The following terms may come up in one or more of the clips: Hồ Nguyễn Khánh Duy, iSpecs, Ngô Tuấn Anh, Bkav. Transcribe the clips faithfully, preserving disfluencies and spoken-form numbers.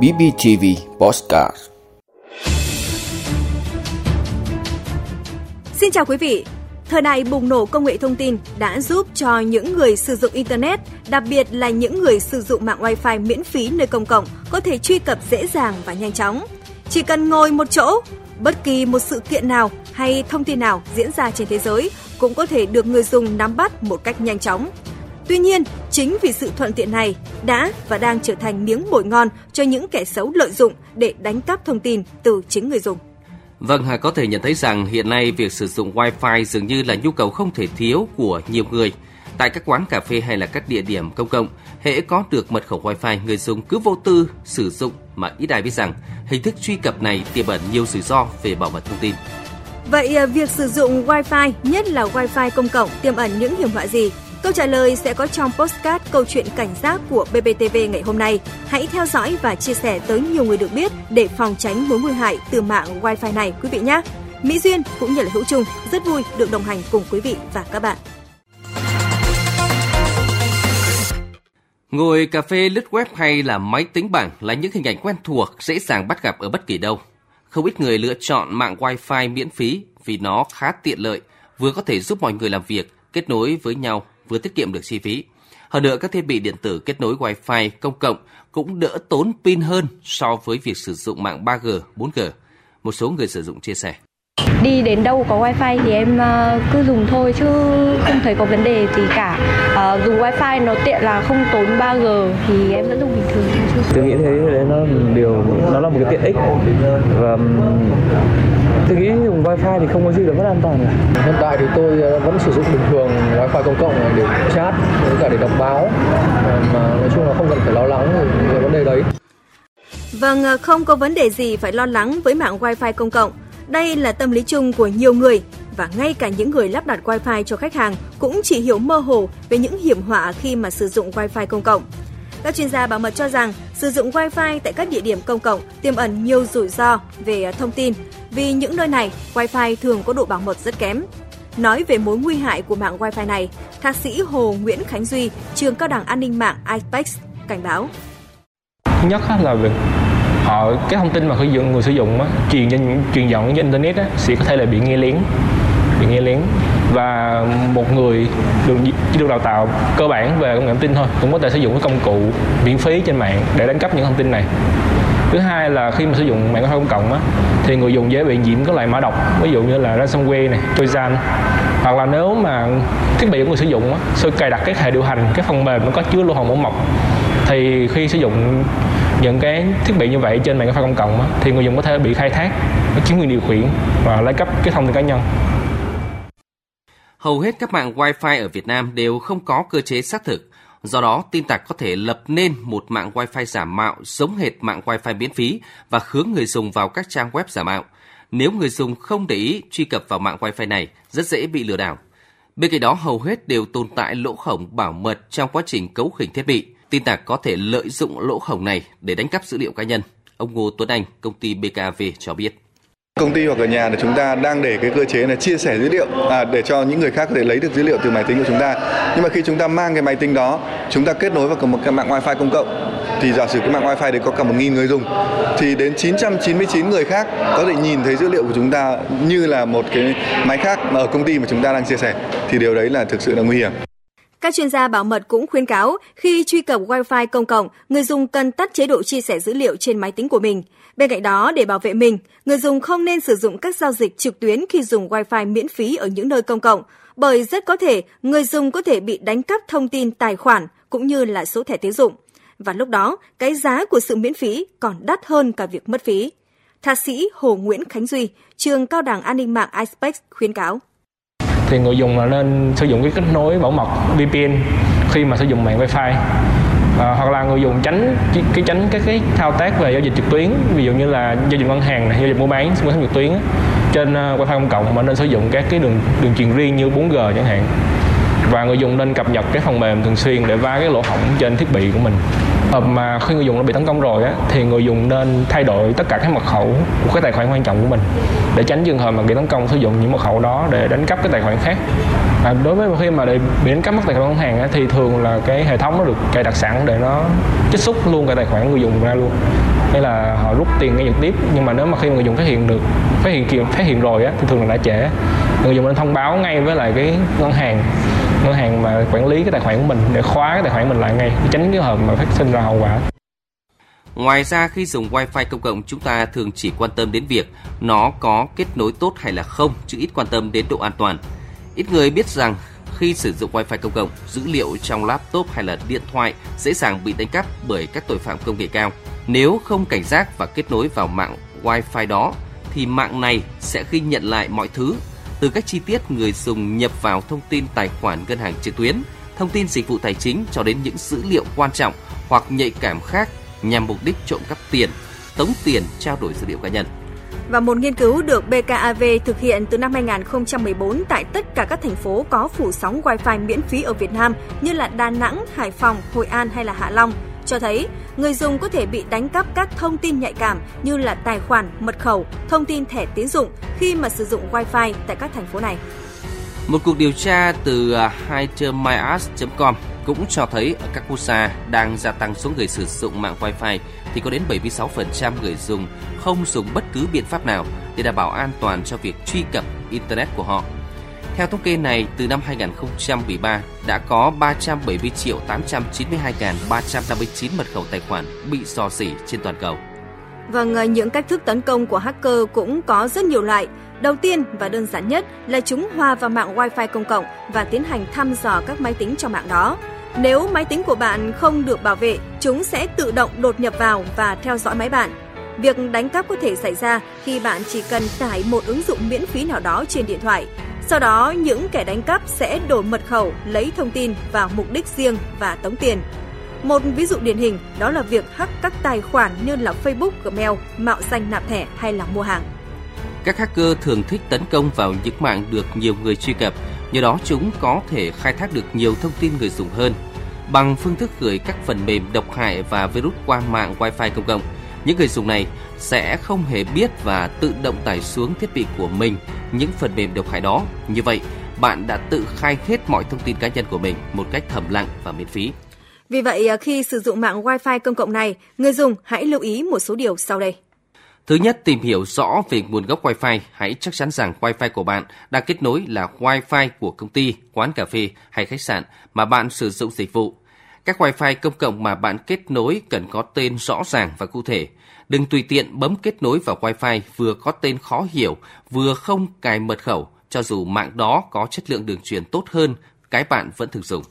bê bê tê vê Podcast. Xin chào quý vị. Thời đại bùng nổ công nghệ thông tin đã giúp cho những người sử dụng Internet, đặc biệt là những người sử dụng mạng Wi-Fi miễn phí nơi công cộng, có thể truy cập dễ dàng và nhanh chóng. Chỉ cần ngồi một chỗ, bất kỳ một sự kiện nào hay thông tin nào diễn ra trên thế giới cũng có thể được người dùng nắm bắt một cách nhanh chóng. Tuy nhiên, chính vì sự thuận tiện này đã và đang trở thành miếng mồi ngon cho những kẻ xấu lợi dụng để đánh cắp thông tin từ chính người dùng. Vâng, có thể nhận thấy rằng hiện nay việc sử dụng Wi-Fi dường như là nhu cầu không thể thiếu của nhiều người. Tại các quán cà phê hay là các địa điểm công cộng, hễ có được mật khẩu Wi-Fi, người dùng cứ vô tư sử dụng mà ít ai biết rằng hình thức truy cập này tiềm ẩn nhiều rủi ro về bảo mật thông tin. Vậy việc sử dụng Wi-Fi, nhất là Wi-Fi công cộng, tiềm ẩn những hiểm họa gì? Câu trả lời sẽ có trong podcast câu chuyện cảnh giác của bê bê tê vê ngày hôm nay. Hãy theo dõi và chia sẻ tới nhiều người được biết để phòng tránh mối nguy hại từ mạng Wi-Fi này quý vị nhé. Mỹ Duyên cũng như là Hữu Trung rất vui được đồng hành cùng quý vị và các bạn. Ngồi cà phê lướt web hay là máy tính bảng là những hình ảnh quen thuộc dễ dàng bắt gặp ở bất kỳ đâu. Không ít người lựa chọn mạng Wi-Fi miễn phí vì nó khá tiện lợi, vừa có thể giúp mọi người làm việc, kết nối với nhau, vừa tiết kiệm được chi phí. Hơn nữa, các thiết bị điện tử kết nối Wi-Fi công cộng cũng đỡ tốn pin hơn so với việc sử dụng mạng ba G, bốn G. Một số người sử dụng chia sẻ. Đi đến đâu có Wi-Fi thì em cứ dùng thôi chứ không thấy có vấn đề gì cả. À, dùng Wi-Fi nó tiện là không tốn ba G thì em vẫn dùng bình thường. Tôi nghĩ thế đấy, nó điều nó là một cái tiện ích và tôi nghĩ dùng Wi-Fi thì không có gì là mất an toàn cả. Hiện tại thì tôi vẫn sử dụng bình thường Wi-Fi công cộng để chat với cả để đọc báo, mà nói chung là không cần phải lo lắng về vấn đề đấy. Vâng, không có vấn đề gì phải lo lắng với mạng Wi-Fi công cộng. Đây là tâm lý chung của nhiều người, và ngay cả những người lắp đặt Wi-Fi cho khách hàng cũng chỉ hiểu mơ hồ về những hiểm họa khi mà sử dụng Wi-Fi công cộng. Các chuyên gia bảo mật cho rằng sử dụng Wi-Fi tại các địa điểm công cộng tiềm ẩn nhiều rủi ro về thông tin, vì những nơi này Wi-Fi thường có độ bảo mật rất kém. Nói về mối nguy hại của mạng Wi-Fi này, thạc sĩ Hồ Nguyễn Khánh Duy, trường Cao đẳng An ninh mạng i pếch cảnh báo. Thứ nhất là về Ờ, cái thông tin mà người dùng người sử dụng á, truyền trên truyền dẫn trên internet á, sẽ có thể là bị nghe lén, bị nghe lén và một người được chỉ được đào tạo cơ bản về công nghệ thông tin thôi cũng có thể sử dụng cái công cụ miễn phí trên mạng để đánh cắp những thông tin này. Thứ hai là khi mà sử dụng mạng công cộng á, thì người dùng dễ bị nhiễm các loại mã độc, ví dụ như là ransomware này, trojan, hoặc là nếu mà thiết bị của người sử dụng á, sẽ cài đặt cái hệ điều hành, cái phần mềm nó có chứa lỗ hổng bảo mật, thì khi sử dụng những cái thiết bị như vậy trên mạng công cộng á, thì người dùng có thể bị khai thác, chiếm quyền điều khiển và lấy cắp cái thông tin cá nhân. Hầu hết các mạng Wi-Fi ở Việt Nam đều không có cơ chế xác thực, do đó tin tặc có thể lập nên một mạng Wi-Fi giả mạo giống hệt mạng Wi-Fi miễn phí và hướng người dùng vào các trang web giả mạo. Nếu người dùng không để ý truy cập vào mạng Wi-Fi này, rất dễ bị lừa đảo. Bên cạnh đó, hầu hết đều tồn tại lỗ hổng bảo mật trong quá trình cấu hình thiết bị. Tin tặc có thể lợi dụng lỗ hổng này để đánh cắp dữ liệu cá nhân. Ông Ngô Tuấn Anh, công ty bê ca vê cho biết. Công ty hoặc ở nhà thì chúng ta đang để cái cơ chế là chia sẻ dữ liệu à, để cho những người khác có thể lấy được dữ liệu từ máy tính của chúng ta. Nhưng mà khi chúng ta mang cái máy tính đó, chúng ta kết nối vào một cái mạng Wi-Fi công cộng, thì giả sử cái mạng Wi-Fi đấy có cả một nghìn người dùng, thì đến chín trăm chín mươi chín người khác có thể nhìn thấy dữ liệu của chúng ta như là một cái máy khác mà ở công ty mà chúng ta đang chia sẻ, thì điều đấy là thực sự là nguy hiểm. Các chuyên gia bảo mật cũng khuyến cáo khi truy cập Wi-Fi công cộng, người dùng cần tắt chế độ chia sẻ dữ liệu trên máy tính của mình. Bên cạnh đó, để bảo vệ mình, người dùng không nên sử dụng các giao dịch trực tuyến khi dùng Wi-Fi miễn phí ở những nơi công cộng, bởi rất có thể người dùng có thể bị đánh cắp thông tin tài khoản cũng như là số thẻ tín dụng. Và lúc đó, cái giá của sự miễn phí còn đắt hơn cả việc mất phí. Thạc sĩ Hồ Nguyễn Khánh Duy, trường Cao đẳng An ninh mạng iSpecs khuyến cáo. Thì người dùng là nên sử dụng cái kết nối bảo mật vê pê en khi mà sử dụng mạng Wi-Fi, à, hoặc là người dùng tránh cái tránh các cái thao tác về giao dịch trực tuyến, ví dụ như là giao dịch ngân hàng này, giao dịch mua bán, mua sắm trực tuyến trên Wi-Fi công cộng, mà nên sử dụng các cái đường đường truyền riêng như bốn G chẳng hạn, và người dùng nên cập nhật cái phần mềm thường xuyên để vá cái lỗ hổng trên thiết bị của mình. Mà khi người dùng đã bị tấn công rồi á, thì người dùng nên thay đổi tất cả các mật khẩu của cái tài khoản quan trọng của mình để tránh trường hợp mà bị tấn công sử dụng những mật khẩu đó để đánh cắp cái tài khoản khác. À, đối với khi mà để bị đánh cắp mất tài khoản ngân hàng á, thì thường là cái hệ thống nó được cài đặt sẵn để nó trích xuất luôn cái tài khoản người dùng ra luôn. Hay là họ rút tiền ngay trực tiếp, nhưng mà nếu mà khi người dùng phát hiện được phát hiện kịp phát hiện rồi á, thì thường là đã trễ. Người dùng nên thông báo ngay với lại cái ngân hàng ngân hàng mà quản lý cái tài khoản của mình để khóa cái tài khoản mình lại ngay, tránh cái hợp mà phát sinh ra hậu quả. Ngoài ra, khi dùng Wi-Fi công cộng, chúng ta thường chỉ quan tâm đến việc nó có kết nối tốt hay là không, chứ ít quan tâm đến độ an toàn. Ít người biết rằng khi sử dụng Wi-Fi công cộng, dữ liệu trong laptop hay là điện thoại dễ dàng bị đánh cắp bởi các tội phạm công nghệ cao. Nếu không cảnh giác và kết nối vào mạng Wi-Fi đó, thì mạng này sẽ ghi nhận lại mọi thứ, từ các chi tiết người dùng nhập vào thông tin tài khoản ngân hàng trực tuyến, thông tin dịch vụ tài chính cho đến những dữ liệu quan trọng hoặc nhạy cảm khác nhằm mục đích trộm cắp tiền, tống tiền, trao đổi dữ liệu cá nhân. Và một nghiên cứu được bê ca a vê thực hiện từ năm hai không một bốn tại tất cả các thành phố có phủ sóng Wi-Fi miễn phí ở Việt Nam như là Đà Nẵng, Hải Phòng, Hội An hay là Hạ Long cho thấy người dùng có thể bị đánh cắp các thông tin nhạy cảm như là tài khoản, mật khẩu, thông tin thẻ tín dụng khi mà sử dụng Wi-Fi tại các thành phố này. Một cuộc điều tra từ hitermyas chấm com cũng cho thấy ở các quốc gia đang gia tăng số người sử dụng mạng Wi-Fi thì có đến bảy mươi sáu phần trăm người dùng không dùng bất cứ biện pháp nào để đảm bảo an toàn cho việc truy cập Internet của họ. Theo thống kê này, từ năm hai không một ba đã có ba trăm bảy mươi triệu tám trăm chín mươi hai nghìn ba trăm năm mươi chín mật khẩu tài khoản bị dò xỉ trên toàn cầu. Vâng, những cách thức tấn công của hacker cũng có rất nhiều loại. Đầu tiên và đơn giản nhất là chúng hòa vào mạng Wi-Fi công cộng và tiến hành thăm dò các máy tính trong mạng đó. Nếu máy tính của bạn không được bảo vệ, chúng sẽ tự động đột nhập vào và theo dõi máy bạn. Việc đánh cắp có thể xảy ra khi bạn chỉ cần tải một ứng dụng miễn phí nào đó trên điện thoại. Sau đó, những kẻ đánh cắp sẽ đổi mật khẩu, lấy thông tin vào mục đích riêng và tống tiền. Một ví dụ điển hình đó là việc hack các tài khoản như là Facebook, Gmail, mạo danh nạp thẻ hay là mua hàng. Các hacker thường thích tấn công vào những mạng được nhiều người truy cập, nhờ đó chúng có thể khai thác được nhiều thông tin người dùng hơn. Bằng phương thức gửi các phần mềm độc hại và virus qua mạng Wi-Fi công cộng, những người dùng này sẽ không hề biết và tự động tải xuống thiết bị của mình những phần mềm độc hại đó. Như vậy, bạn đã tự khai hết mọi thông tin cá nhân của mình một cách thầm lặng và miễn phí. Vì vậy, khi sử dụng mạng Wi-Fi công cộng này, người dùng hãy lưu ý một số điều sau đây. Thứ nhất, tìm hiểu rõ về nguồn gốc Wi-Fi. Hãy chắc chắn rằng Wi-Fi của bạn đang kết nối là Wi-Fi của công ty, quán cà phê hay khách sạn mà bạn sử dụng dịch vụ. Các Wi-Fi công cộng mà bạn kết nối cần có tên rõ ràng và cụ thể. Đừng tùy tiện bấm kết nối vào Wi-Fi vừa có tên khó hiểu, vừa không cài mật khẩu, cho dù mạng đó có chất lượng đường truyền tốt hơn cái bạn vẫn thường dùng.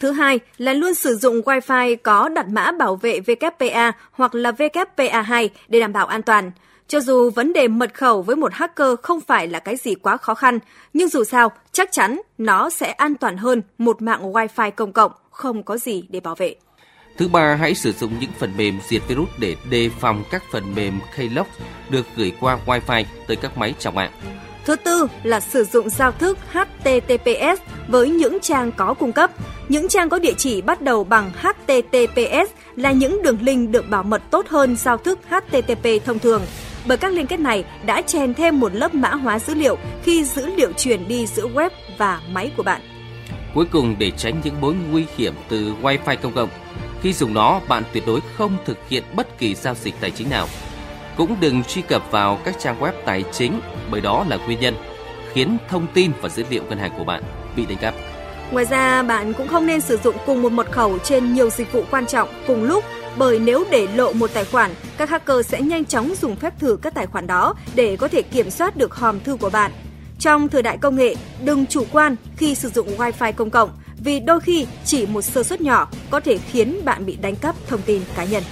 Thứ hai là luôn sử dụng Wi-Fi có đặt mã bảo vệ vê kép pê a hoặc là vê kép pê a hai để đảm bảo an toàn. Cho dù vấn đề mật khẩu với một hacker không phải là cái gì quá khó khăn, nhưng dù sao chắc chắn nó sẽ an toàn hơn một mạng Wi-Fi công cộng không có gì để bảo vệ. Thứ ba, hãy sử dụng những phần mềm diệt virus để đề phòng các phần mềm Keylog được gửi qua Wi-Fi tới các máy trong mạng. Thứ tư là sử dụng giao thức hát tê tê pê ét với những trang có cung cấp. Những trang có địa chỉ bắt đầu bằng hát tê tê pê ét là những đường link được bảo mật tốt hơn giao thức hát tê tê pê thông thường, bởi các liên kết này đã chèn thêm một lớp mã hóa dữ liệu khi dữ liệu truyền đi giữa web và máy của bạn. Cuối cùng, để tránh những mối nguy hiểm từ Wi-Fi công cộng, khi dùng nó, bạn tuyệt đối không thực hiện bất kỳ giao dịch tài chính nào. Cũng đừng truy cập vào các trang web tài chính, bởi đó là nguyên nhân khiến thông tin và dữ liệu ngân hàng của bạn bị đánh cắp. Ngoài ra, bạn cũng không nên sử dụng cùng một mật khẩu trên nhiều dịch vụ quan trọng cùng lúc, bởi nếu để lộ một tài khoản, các hacker sẽ nhanh chóng dùng phép thử các tài khoản đó để có thể kiểm soát được hòm thư của bạn. Trong thời đại công nghệ, đừng chủ quan khi sử dụng Wi-Fi công cộng, vì đôi khi chỉ một sơ suất nhỏ có thể khiến bạn bị đánh cắp thông tin cá nhân.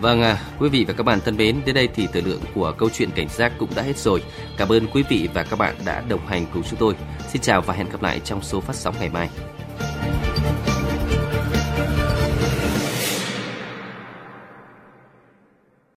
Vâng, à, quý vị và các bạn thân mến, đến đây thì thời lượng của câu chuyện cảnh giác cũng đã hết rồi. Cảm ơn quý vị và các bạn đã đồng hành cùng chúng tôi. Xin chào và hẹn gặp lại trong số phát sóng ngày mai.